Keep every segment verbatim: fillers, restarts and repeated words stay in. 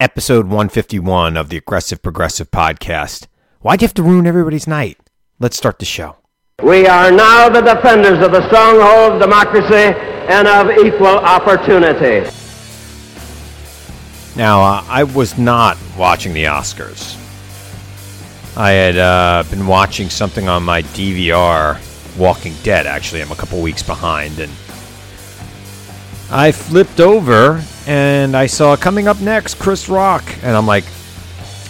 Episode one fifty-one of the Aggressive Progressive Podcast. Why do you have to ruin everybody's night? Let's start the show. We are now the defenders of the stronghold of democracy and of equal opportunity. Now, uh, I was not watching the Oscars. I had uh, been watching something on my D V R, Walking Dead, actually. I'm a couple weeks behind, and I flipped over and I saw coming up next, Chris Rock. And I'm like,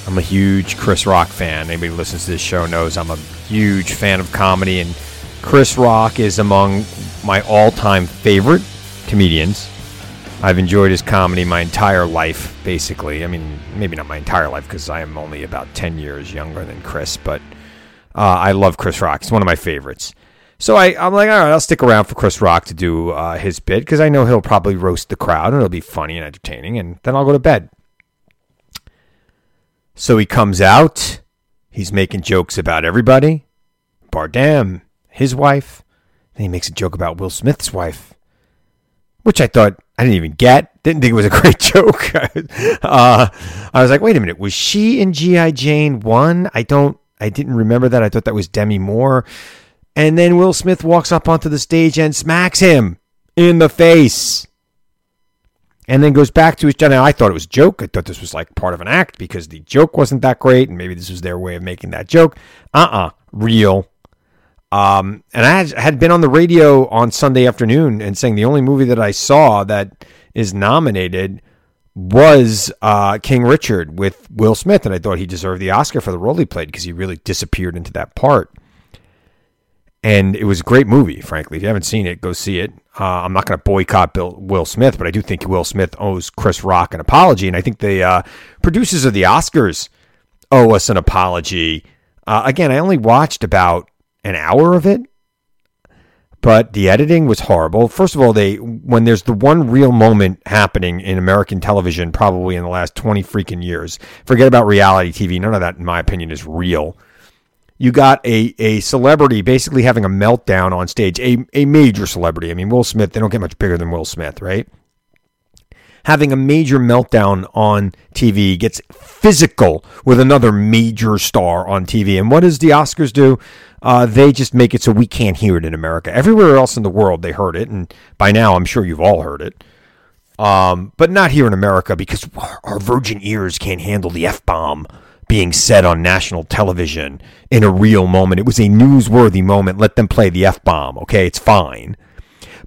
I'm a huge Chris Rock fan. Anybody who listens to this show knows I'm a huge fan of comedy. And Chris Rock is among my all-time favorite comedians. I've enjoyed his comedy my entire life, basically. I mean, maybe not my entire life because I am only about ten years younger than Chris. But uh, I love Chris Rock. He's one of my favorites. So I, I'm like, all right, I'll stick around for Chris Rock to do uh, his bit because I know he'll probably roast the crowd and it'll be funny and entertaining, and then I'll go to bed. So he comes out. He's making jokes about everybody. Bardem, his wife. Then he makes a joke about Will Smith's wife, which I thought I didn't even get. Didn't think it was a great joke. uh, I was like, wait a minute. Was she in G I Jane one? I don't, I didn't remember that. I thought that was Demi Moore. And then Will Smith walks up onto the stage and smacks him in the face. And then goes back to his job. Now, I thought it was a joke. I thought this was like part of an act because the joke wasn't that great. And maybe this was their way of making that joke. Uh-uh. Real. Um, and I had been on the radio on Sunday afternoon and saying the only movie that I saw that is nominated was uh, King Richard with Will Smith. And I thought he deserved the Oscar for the role he played because he really disappeared into that part. And it was a great movie, frankly. If you haven't seen it, go see it. Uh, I'm not going to boycott Bill, Will Smith, but I do think Will Smith owes Chris Rock an apology. And I think the uh, producers of the Oscars owe us an apology. Uh, again, I only watched about an hour of it, but the editing was horrible. First of all, they when there's the one real moment happening in American television probably in the last twenty freaking years, forget about reality T V. None of that, in my opinion, is real. You got a, a celebrity basically having a meltdown on stage, a, a major celebrity. I mean, Will Smith, they don't get much bigger than Will Smith, right? Having a major meltdown on T V, gets physical with another major star on T V. And what does the Oscars do? Uh, they just make it so we can't hear it in America. Everywhere else in the world, they heard it. And by now, I'm sure you've all heard it. Um, but not here in America because our virgin ears can't handle the F-bomb being said on national television in a real moment. It was a newsworthy moment. Let them play the F-bomb, okay? It's fine.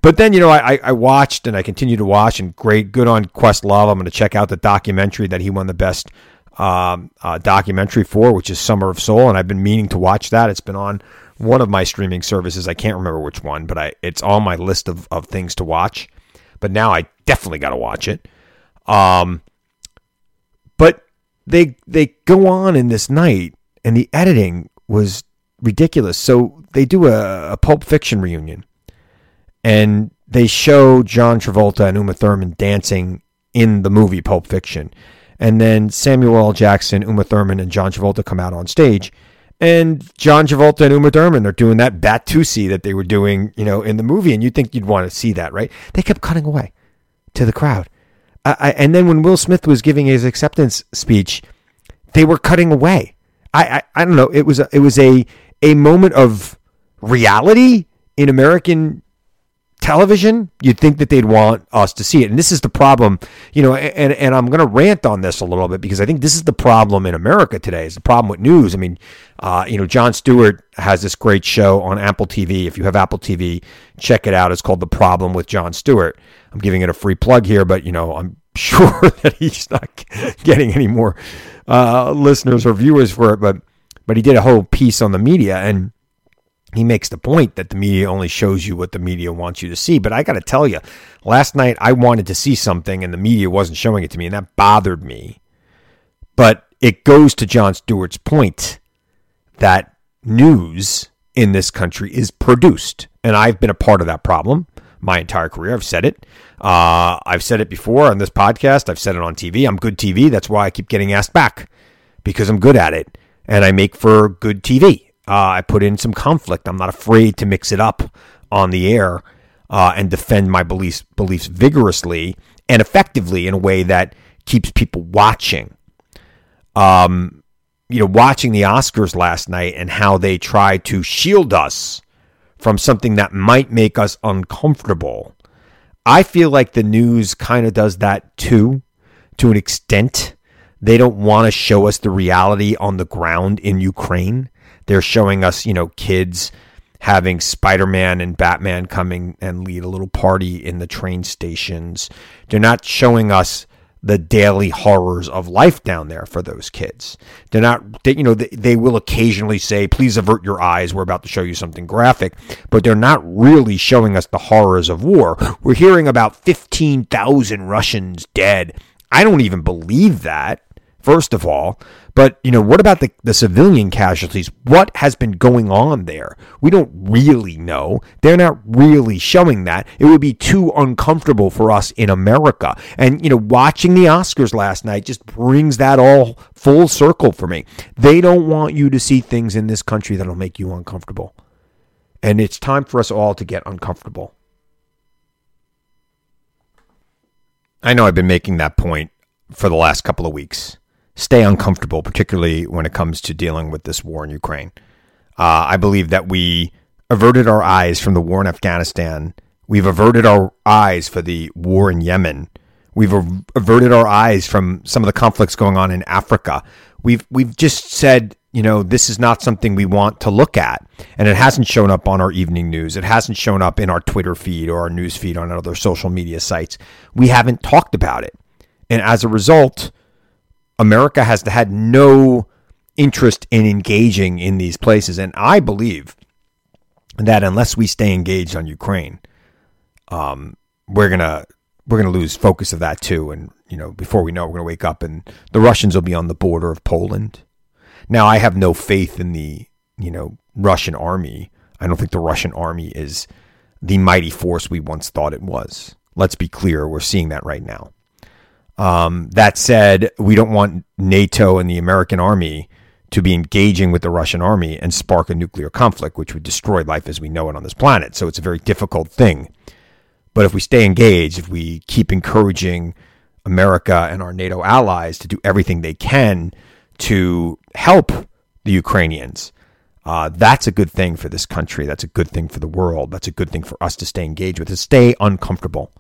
But then, you know, I, I watched and I continue to watch, and great, good on Questlove. I'm going to check out the documentary that he won the best um, uh, documentary for, which is Summer of Soul, and I've been meaning to watch that. It's been on one of my streaming services. I can't remember which one, but I it's on my list of, of things to watch. But now I definitely got to watch it. Um, but They they go on in this night, and the editing was ridiculous. So they do a, a Pulp Fiction reunion, and they show John Travolta and Uma Thurman dancing in the movie Pulp Fiction. And then Samuel L. Jackson, Uma Thurman, and John Travolta come out on stage, and John Travolta and Uma Thurman are doing that Batusi that they were doing, you know, in the movie. And you'd think you'd want to see that, right? They kept cutting away to the crowd. I, and then when Will Smith was giving his acceptance speech, they were cutting away. I, I, I don't know. It was a, it was a, a moment of reality in American television, you'd think that they'd want us to see it. And this is the problem, you know, and, and I'm going to rant on this a little bit because I think this is the problem in America today. It's the problem with news. I mean, uh, you know, Jon Stewart has this great show on Apple T V. If you have Apple T V, check it out. It's called The Problem with Jon Stewart. I'm giving it a free plug here, but, you know, I'm sure that he's not getting any more uh, listeners or viewers for it. But, but he did a whole piece on the media, and he makes the point that the media only shows you what the media wants you to see. But I got to tell you, last night I wanted to see something and the media wasn't showing it to me, and that bothered me. But it goes to Jon Stewart's point that news in this country is produced. And I've been a part of that problem my entire career. I've said it. Uh, I've said it before on this podcast. I've said it on T V. I'm good T V. That's why I keep getting asked back, because I'm good at it and I make for good T V. Uh, I put in some conflict. I'm not afraid to mix it up on the air uh, and defend my beliefs beliefs vigorously and effectively in a way that keeps people watching. Um, you know, watching the Oscars last night and how they tried to shield us from something that might make us uncomfortable. I feel like the news kind of does that too, to an extent. They don't want to show us the reality on the ground in Ukraine. They're showing us, you know, kids having Spider-Man and Batman coming and lead a little party in the train stations. They're not showing us the daily horrors of life down there for those kids. They're not, they, you know, they, they will occasionally say, please avert your eyes, we're about to show you something graphic, but they're not really showing us the horrors of war. We're hearing about fifteen thousand Russians dead. I don't even believe that, first of all. But, you know, what about the, the civilian casualties? What has been going on there? We don't really know. They're not really showing that. It would be too uncomfortable for us in America. And, you know, watching the Oscars last night just brings that all full circle for me. They don't want you to see things in this country that'll make you uncomfortable. And it's time for us all to get uncomfortable. I know I've been making that point for the last couple of weeks. Stay uncomfortable, particularly when it comes to dealing with this war in Ukraine. Uh, I believe that we averted our eyes from the war in Afghanistan. We've averted our eyes for the war in Yemen. We've averted our eyes from some of the conflicts going on in Africa. We've we've just said, you know, this is not something we want to look at. And it hasn't shown up on our evening news. It hasn't shown up in our Twitter feed or our news feed on other social media sites. We haven't talked about it. And as a result, America has had no interest in engaging in these places. And I believe that unless we stay engaged on Ukraine, um, we're going to we're going to lose focus of that, too. And, you know, before we know it, we're going to wake up and the Russians will be on the border of Poland. Now, I have no faith in the, you know, Russian army. I don't think the Russian army is the mighty force we once thought it was. Let's be clear. We're seeing that right now. Um, that said, we don't want NATO and the American army to be engaging with the Russian army and spark a nuclear conflict, which would destroy life as we know it on this planet. So it's a very difficult thing. But if we stay engaged, if we keep encouraging America and our NATO allies to do everything they can to help the Ukrainians, uh, that's a good thing for this country. That's a good thing for the world. That's a good thing for us to stay engaged with, to stay uncomfortable.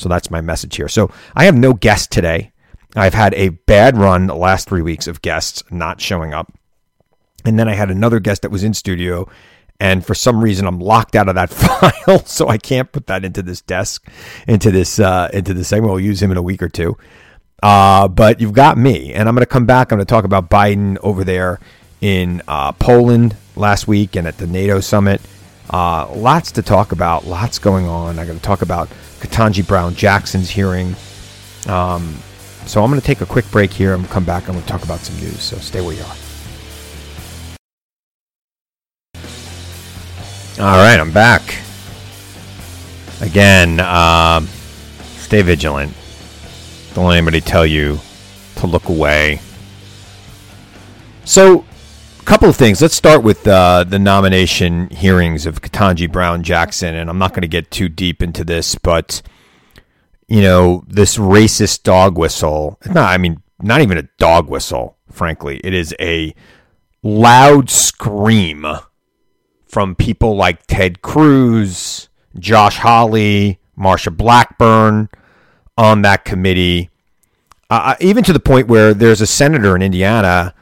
So that's my message here. So I have no guest today. I've had a bad run the last three weeks of guests not showing up. And then I had another guest that was in studio. And for some reason, I'm locked out of that file. So I can't put that into this desk, into this uh, into this segment. We'll use him in a week or two. Uh, but you've got me. And I'm going to come back. I'm going to talk about Biden over there in uh, Poland last week and at the NATO summit. Uh, lots to talk about. Lots going on. I'm going to talk about Ketanji Brown Jackson's hearing. Um, so I'm going to take a quick break here and come back and we'll talk about some news. So stay where you are. All right, I'm back. Again, uh, stay vigilant. Don't let anybody tell you to look away. So, couple of things. Let's start with uh, the nomination hearings of Ketanji Brown Jackson, and I'm not going to get too deep into this, but you know, this racist dog whistle. It's not, I mean, not even a dog whistle. Frankly, it is a loud scream from people like Ted Cruz, Josh Hawley, Marsha Blackburn on that committee, uh, even to the point where there's a senator in Indiana,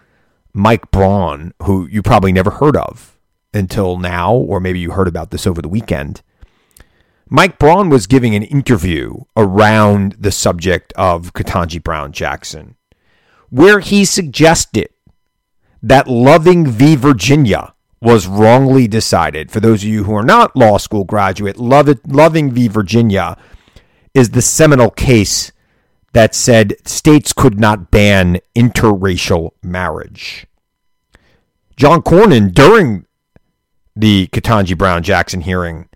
Mike Braun, who you probably never heard of until now, or maybe you heard about this over the weekend. Mike Braun was giving an interview around the subject of Ketanji Brown Jackson, where he suggested that Loving v. Virginia was wrongly decided. For those of you who are not law school graduate, Loving v. Virginia is the seminal case that said states could not ban interracial marriage. John Cornyn, during the Ketanji Brown Jackson hearing,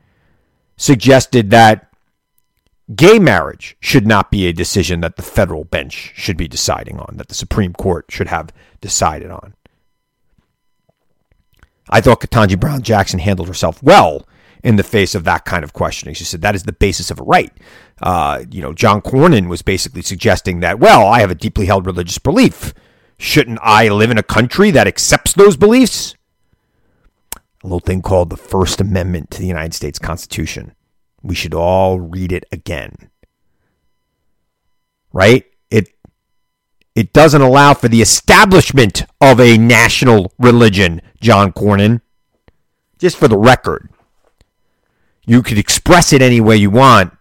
suggested that gay marriage should not be a decision that the federal bench should be deciding on, that the Supreme Court should have decided on. I thought Ketanji Brown Jackson handled herself well in the face of that kind of questioning. She said that is the basis of a right. Uh, you know, John Cornyn was basically suggesting that, well, I have a deeply held religious belief. Shouldn't I live in a country that accepts those beliefs? A little thing called the First Amendment to the United States Constitution. We should all read it again. Right? It it doesn't allow for the establishment of a national religion, John Cornyn. Just for the record. You could express it any way you want,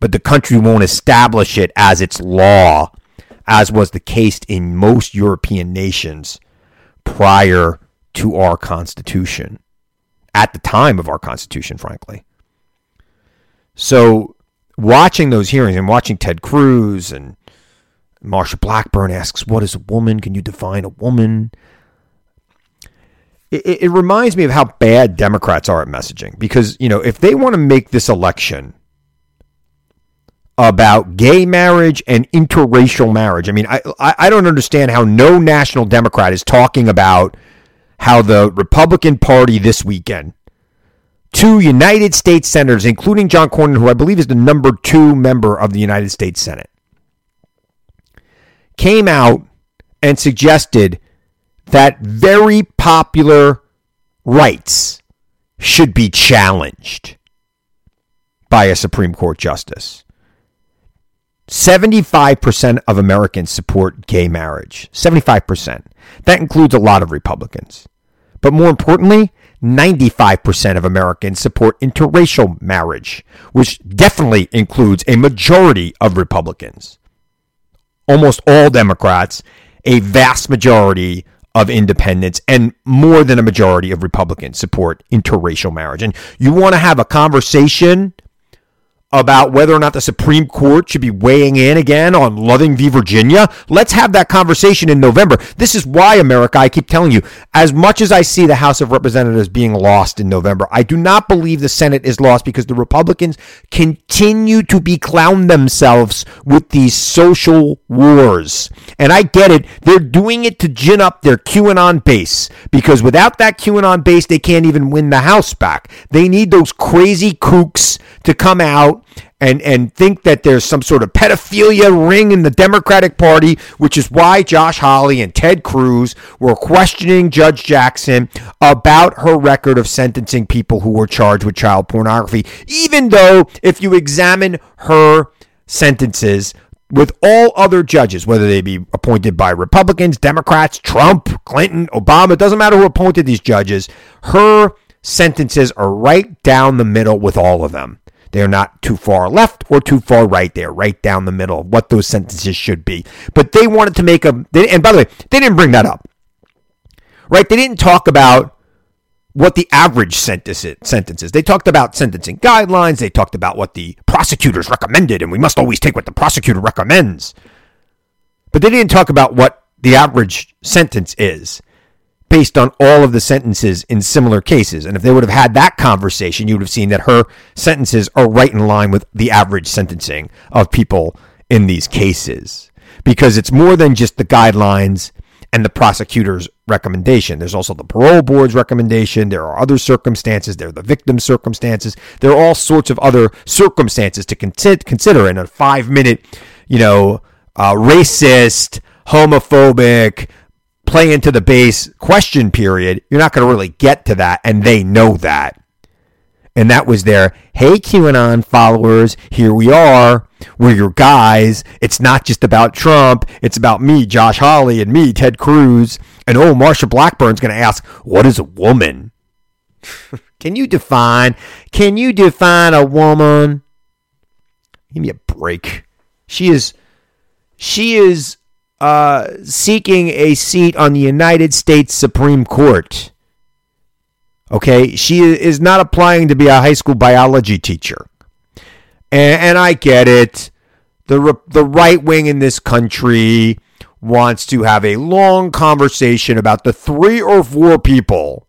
but the country won't establish it as its law, as was the case in most European nations prior to our Constitution, at the time of our Constitution, frankly. So watching those hearings and watching Ted Cruz and Marsha Blackburn asks, what is a woman? Can you define a woman? It, it reminds me of how bad Democrats are at messaging, because, you know, if they want to make this election about gay marriage and interracial marriage, I mean, I, I don't understand how no national Democrat is talking about how the Republican Party this weekend, two United States senators, including John Cornyn, who I believe is the number two member of the United States Senate, came out and suggested that very popular rights should be challenged by a Supreme Court justice. seventy-five percent of Americans support gay marriage. seventy-five percent. That includes a lot of Republicans. But more importantly, ninety-five percent of Americans support interracial marriage, which definitely includes a majority of Republicans, almost all Democrats, a vast majority of independents, and more than a majority of Republicans support interracial marriage. And you want to have a conversation about whether or not the Supreme Court should be weighing in again on Loving v. Virginia? Let's have that conversation in November. This is why, America, I keep telling you, as much as I see the House of Representatives being lost in November, I do not believe the Senate is lost because the Republicans continue to be clown themselves with these social wars. And I get it. They're doing it to gin up their QAnon base, because without that QAnon base, they can't even win the House back. They need those crazy kooks to come out and and think that there's some sort of pedophilia ring in the Democratic Party, which is why Josh Hawley and Ted Cruz were questioning Judge Jackson about her record of sentencing people who were charged with child pornography, even though if you examine her sentences with all other judges, whether they be appointed by Republicans, Democrats, Trump, Clinton, Obama, it doesn't matter who appointed these judges, her sentences are right down the middle with all of them. They're not too far left or too far right. They're right down the middle of what those sentences should be. But they wanted to make a, they, and by the way, they didn't bring that up, right? They didn't talk about what the average sentence sentences. They talked about sentencing guidelines. They talked about what the prosecutors recommended, and we must always take what the prosecutor recommends. But they didn't talk about what the average sentence is, based on all of the sentences in similar cases. And if they would have had that conversation, you would have seen that her sentences are right in line with the average sentencing of people in these cases, because it's more than just the guidelines and the prosecutor's recommendation. There's also the parole board's recommendation. There are other circumstances. There are the victim's circumstances. There are all sorts of other circumstances to consider in a five-minute, you know, uh, racist, homophobic, play into the base question period. You're not going to really get to that, and they know that. And that was their, hey, QAnon followers, here we are. We're your guys. It's not just about Trump. It's about me, Josh Hawley, and me, Ted Cruz. And, oh, Marsha Blackburn's going to ask, what is a woman? Can you define? Can you define a woman? Give me a break. She is, she is uh, seeking a seat on the United States Supreme Court. Okay, she is not applying to be a high school biology teacher. And, and I get it. The, the right wing in this country wants to have a long conversation about the three or four people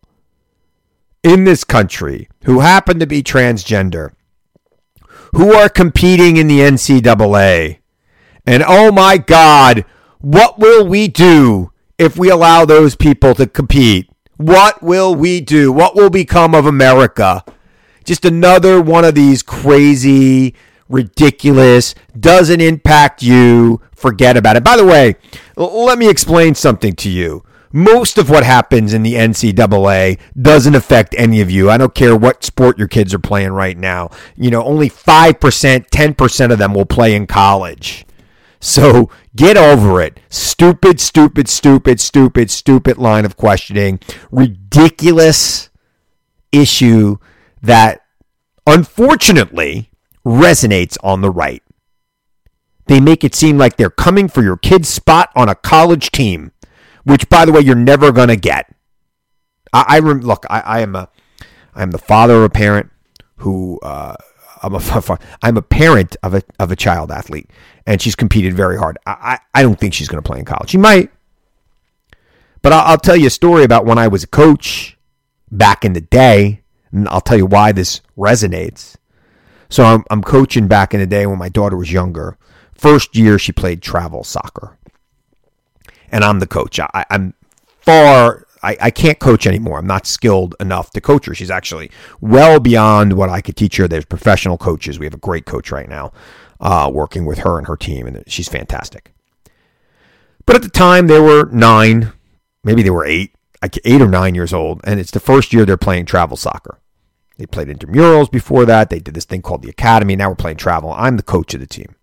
in this country who happen to be transgender, who are competing in the N C double A. And oh my God, what will we do if we allow those people to compete? What will we do? What will become of America? Just another one of these crazy, ridiculous, doesn't impact you, forget about it. By the way, l- let me explain something to you. Most of what happens in the N C double A doesn't affect any of you. I don't care what sport your kids are playing right now. You know, only five percent, ten percent of them will play in college. So get over it. Stupid, stupid, stupid, stupid, stupid line of questioning. Ridiculous issue that unfortunately resonates on the right. They make it seem like they're coming for your kid's spot on a college team, which, by the way, you're never going to get. I, I look, I, I am a, I'm the father of a parent who, uh, I'm a, I'm a parent of a of a child athlete, and she's competed very hard. I, I, I don't think she's going to play in college. She might. But I'll, I'll tell you a story about when I was a coach back in the day, and I'll tell you why this resonates. So I'm, I'm coaching back in the day when my daughter was younger. First year, she played travel soccer. And I'm the coach. I, I'm far... I, I can't coach anymore. I'm not skilled enough to coach her. She's actually well beyond what I could teach her. There's professional coaches. We have a great coach right now uh, working with her and her team, and she's fantastic. But at the time, there were nine, maybe they were eight, eight or nine years old, and it's the first year they're playing travel soccer. They played intramurals before that. They did this thing called the academy. Now we're playing travel. I'm the coach of the team.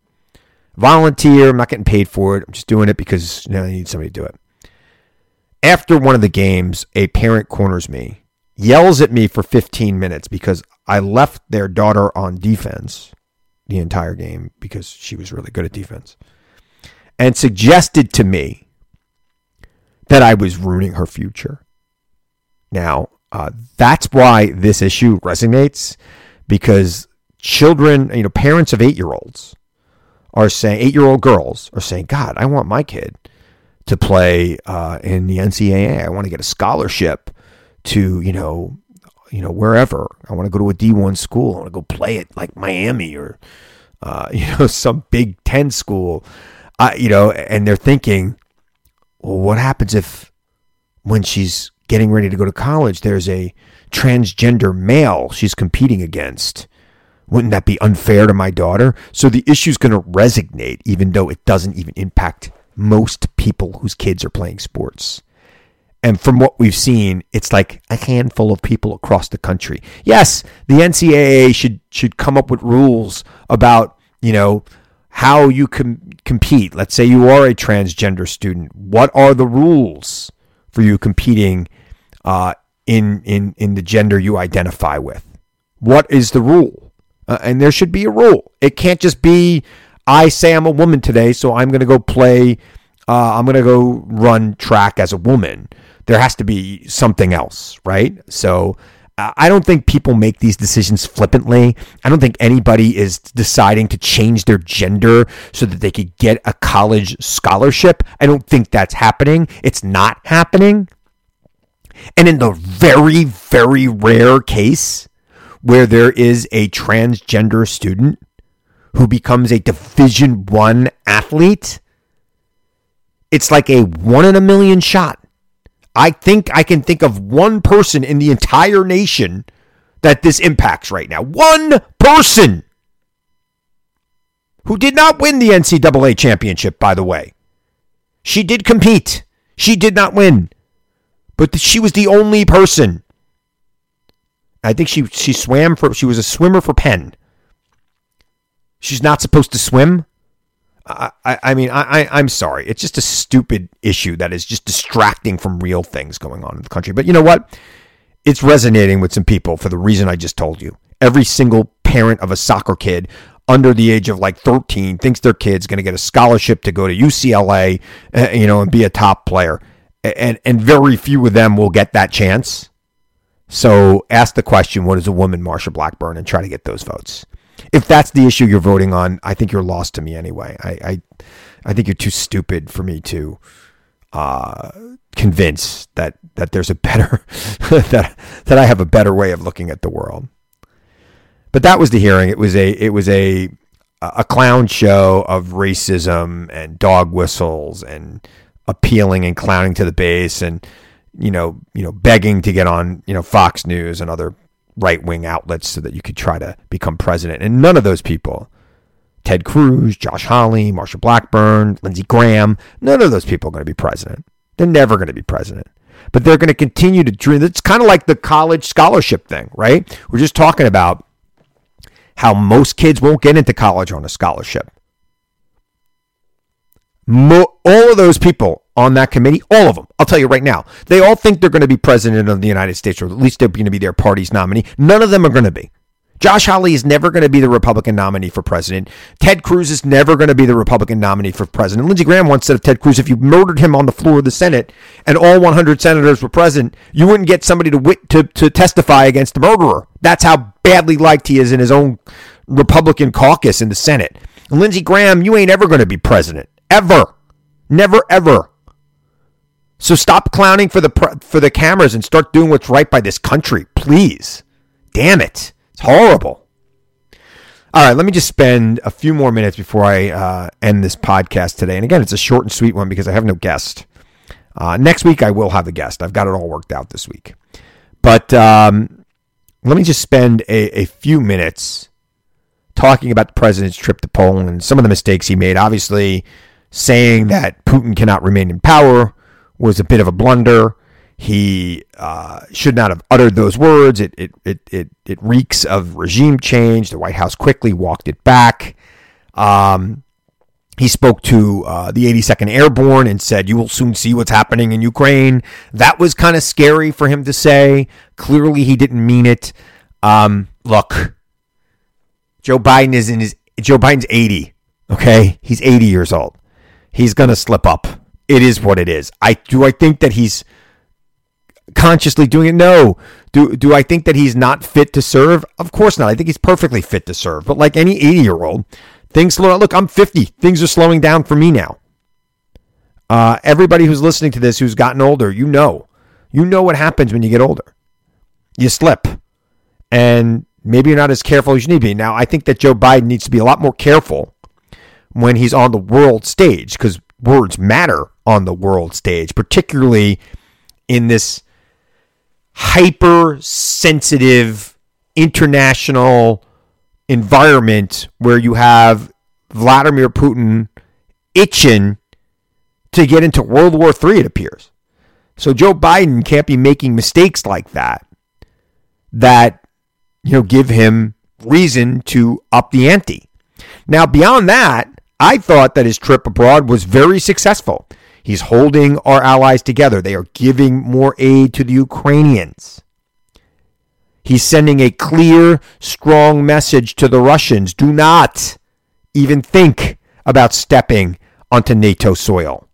Volunteer. I'm not getting paid for it. I'm just doing it because, you know, I need somebody to do it. After one of the games, a parent corners me, yells at me for fifteen minutes because I left their daughter on defense the entire game because she was really good at defense, and suggested to me that I was ruining her future. Now, uh, that's why this issue resonates, because children, you know, parents of eight-year-olds are saying, eight-year-old girls are saying, God, I want my kid to play uh, in the N C double A. I want to get a scholarship to, you know, you know, wherever. I want to go to a D one school. I want to go play at like Miami or, uh, you know, some Big Ten school. Uh, you know, and they're thinking, well, what happens if when she's getting ready to go to college, there's a transgender male she's competing against? Wouldn't that be unfair to my daughter? So the issue's going to resonate, even though it doesn't even impact most people whose kids are playing sports. And from what we've seen, it's like a handful of people across the country. Yes, the N C double A should should come up with rules about, you know, how you can compete. Let's say you are a transgender student. What are the rules for you competing uh, in, in, in the gender you identify with? What is the rule? Uh, and there should be a rule. It can't just be, I say I'm a woman today, so I'm going to go play, uh, I'm going to go run track as a woman. There has to be something else, right? So uh, I don't think people make these decisions flippantly. I don't think anybody is deciding to change their gender so that they could get a college scholarship. I don't think that's happening. It's not happening. And in the very, very rare case where there is a transgender student who becomes a Division One athlete, it's like a one in a million shot. I think I can think of one person in the entire nation that this impacts right now. One person who did not win the N C double A championship, by the way. She did compete. She did not win. But she was the only person. I think she she swam for, she was a swimmer for Penn. She's not supposed to swim. I, I, I mean, I, I, I'm sorry. It's just a stupid issue that is just distracting from real things going on in the country. But you know what? It's resonating with some people for the reason I just told you. Every single parent of a soccer kid under the age of like thirteen thinks their kid's going to get a scholarship to go to U C L A, you know, and be a top player. And, and very few of them will get that chance. So ask the question, what is a woman, Marsha Blackburn, and try to get those votes. If that's the issue you're voting on, I think you're lost to me anyway. I I, I think you're too stupid for me to uh, convince that, that there's a better, that that I have a better way of looking at the world. But that was the hearing. It was a it was a a clown show of racism and dog whistles and appealing and clowning to the base and you know you know begging to get on you know Fox News and other right-wing outlets so that you could try to become president. And none of those people, Ted Cruz, Josh Hawley, Marsha Blackburn, Lindsey Graham, none of those people are going to be president. They're never going to be president. But they're going to continue to dream. It's kind of like the college scholarship thing, right? We're just talking about how most kids won't get into college on a scholarship. Mo- all of those people on that committee, all of them, I'll tell you right now, they all think they're going to be president of the United States, or at least they're going to be their party's nominee. None of them are going to be. Josh Hawley is never going to be the Republican nominee for president. Ted Cruz is never going to be the Republican nominee for president. Lindsey Graham once said of Ted Cruz, if you murdered him on the floor of the Senate and all one hundred senators were present, you wouldn't get somebody to wit- to, to testify against the murderer. That's how badly liked he is in his own Republican caucus in the Senate. And Lindsey Graham, you ain't ever going to be president. Ever. Never, ever. So stop clowning for the for the cameras and start doing what's right by this country, please. Damn it. It's horrible. All right, let me just spend a few more minutes before I uh, end this podcast today. And again, it's a short and sweet one because I have no guest. Uh, next week, I will have a guest. I've got it all worked out this week. But um, let me just spend a, a few minutes talking about the president's trip to Poland, some of the mistakes he made. Obviously, saying that Putin cannot remain in power was a bit of a blunder. He uh, should not have uttered those words. It, it it it it reeks of regime change. The White House quickly walked it back. Um, he spoke to uh, the eighty-second Airborne and said, "You will soon see what's happening in Ukraine." That was kind of scary for him to say. Clearly, he didn't mean it. Um, look, Joe Biden is in his Joe Biden's eighty. Okay, he's eighty years old. He's gonna slip up. It is what it is. I do. I think that he's consciously doing it. No. Do do I think that he's not fit to serve? Of course not. I think he's perfectly fit to serve. But like any eighty-year-old, things slow. Look, I'm fifty. Things are slowing down for me now. Uh, everybody who's listening to this, who's gotten older, you know, you know what happens when you get older. You slip, and maybe you're not as careful as you need to be. Now, I think that Joe Biden needs to be a lot more careful when he's on the world stage, because words matter on the world stage, particularly in this hypersensitive international environment where you have Vladimir Putin itching to get into World War Three, it appears. So Joe Biden can't be making mistakes like that, that, you know, give him reason to up the ante. Now, beyond that, I thought that his trip abroad was very successful. He's holding our allies together. They are giving more aid to the Ukrainians. He's sending a clear, strong message to the Russians. Do not even think about stepping onto NATO soil.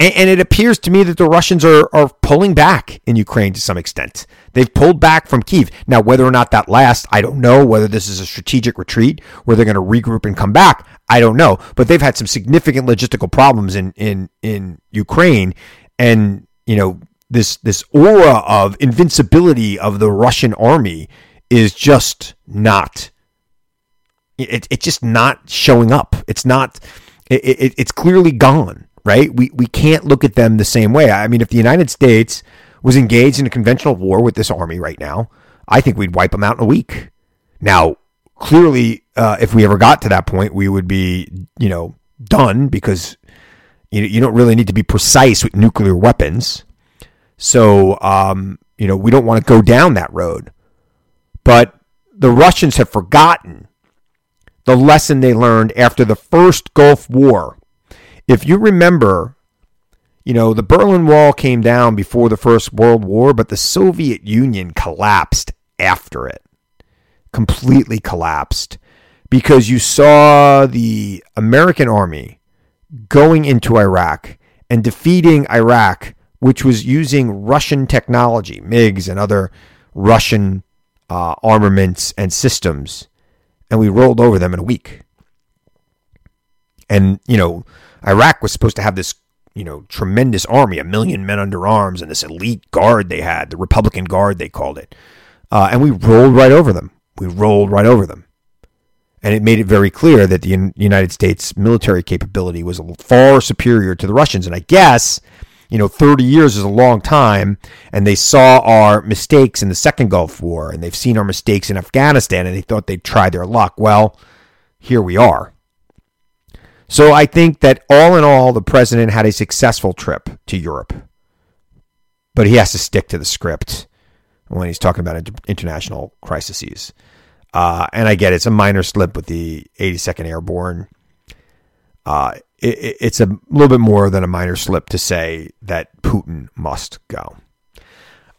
And, and it appears to me that the Russians are, are pulling back in Ukraine to some extent. They've pulled back from Kyiv. Now, whether or not that lasts, I don't know. Whether this is a strategic retreat where they're going to regroup and come back, I don't know. But they've had some significant logistical problems in in, in Ukraine. And, you know, this, this aura of invincibility of the Russian army is just not, it, it's just not showing up. It's not, it, it, it's clearly gone. Right? We we can't look at them the same way. I mean, if the United States was engaged in a conventional war with this army right now, I think we'd wipe them out in a week. Now, clearly, uh, if we ever got to that point, we would be, you know, done, because you you don't really need to be precise with nuclear weapons. So um, You know, we don't want to go down that road. But the Russians have forgotten the lesson they learned after the first Gulf War. If you remember, you know, the Berlin Wall came down before the First World War, but the Soviet Union collapsed after it. Completely collapsed. Because you saw the American army going into Iraq and defeating Iraq, which was using Russian technology, MiGs and other Russian uh, armaments and systems. And we rolled over them in a week. And, you know, Iraq was supposed to have this, you know, tremendous army, a million men under arms, and this elite guard they had, the Republican Guard, they called it. Uh, and we rolled right over them. We rolled right over them. And it made it very clear that the United States military capability was far superior to the Russians. And I guess, you know, thirty years is a long time, and they saw our mistakes in the Second Gulf War, and they've seen our mistakes in Afghanistan, and they thought they'd try their luck. Well, here we are. So I think that all in all, the president had a successful trip to Europe. But he has to stick to the script when he's talking about international crises. Uh, and I get it, it's a minor slip with the eighty-second Airborne. Uh, it, it's a little bit more than a minor slip to say that Putin must go.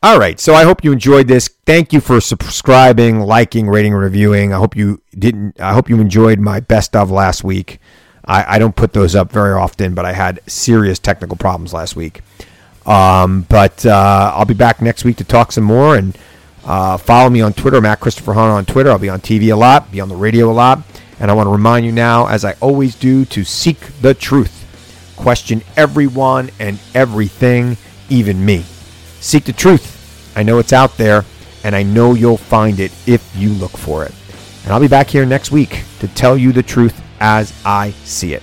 All right, so I hope you enjoyed this. Thank you for subscribing, liking, rating, reviewing. I hope you didn't. I hope you enjoyed my best of last week. I, I don't put those up very often, but I had serious technical problems last week. Um, but uh, I'll be back next week to talk some more. And Uh, follow me on Twitter. I'm at Christopher Hahn on Twitter. I'll be on T V a lot, be on the radio a lot. And I want to remind you now, as I always do, to seek the truth. Question everyone and everything, even me. Seek the truth. I know it's out there, and I know you'll find it if you look for it. And I'll be back here next week to tell you the truth as I see it.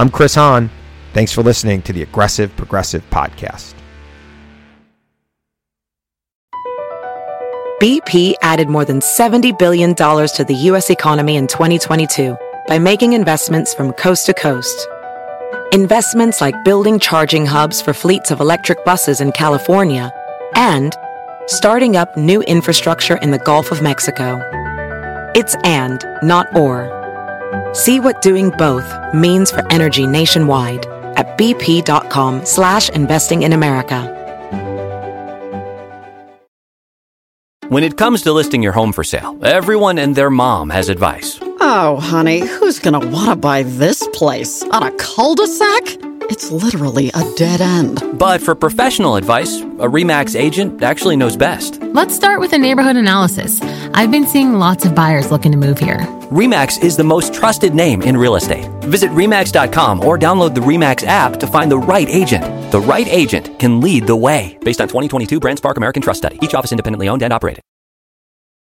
I'm Chris Hahn. Thanks for listening to the Aggressive Progressive Podcast. B P added more than seventy billion dollars to the U S economy in twenty twenty-two by making investments from coast to coast. Investments like building charging hubs for fleets of electric buses in California and starting up new infrastructure in the Gulf of Mexico. It's and, not or. See what doing both means for energy nationwide at bp.com slash investing in America. When it comes to listing your home for sale, everyone and their mom has advice. Oh, honey, who's going to want to buy this place? On a cul-de-sac? It's literally a dead end. But for professional advice, a RE/MAX agent actually knows best. Let's start with a neighborhood analysis. I've been seeing lots of buyers looking to move here. RE/MAX is the most trusted name in real estate. Visit RE MAX dot com or download the RE/MAX app to find the right agent. The right agent can lead the way. Based on twenty twenty-two BrandSpark American Trust Study. Each office independently owned and operated.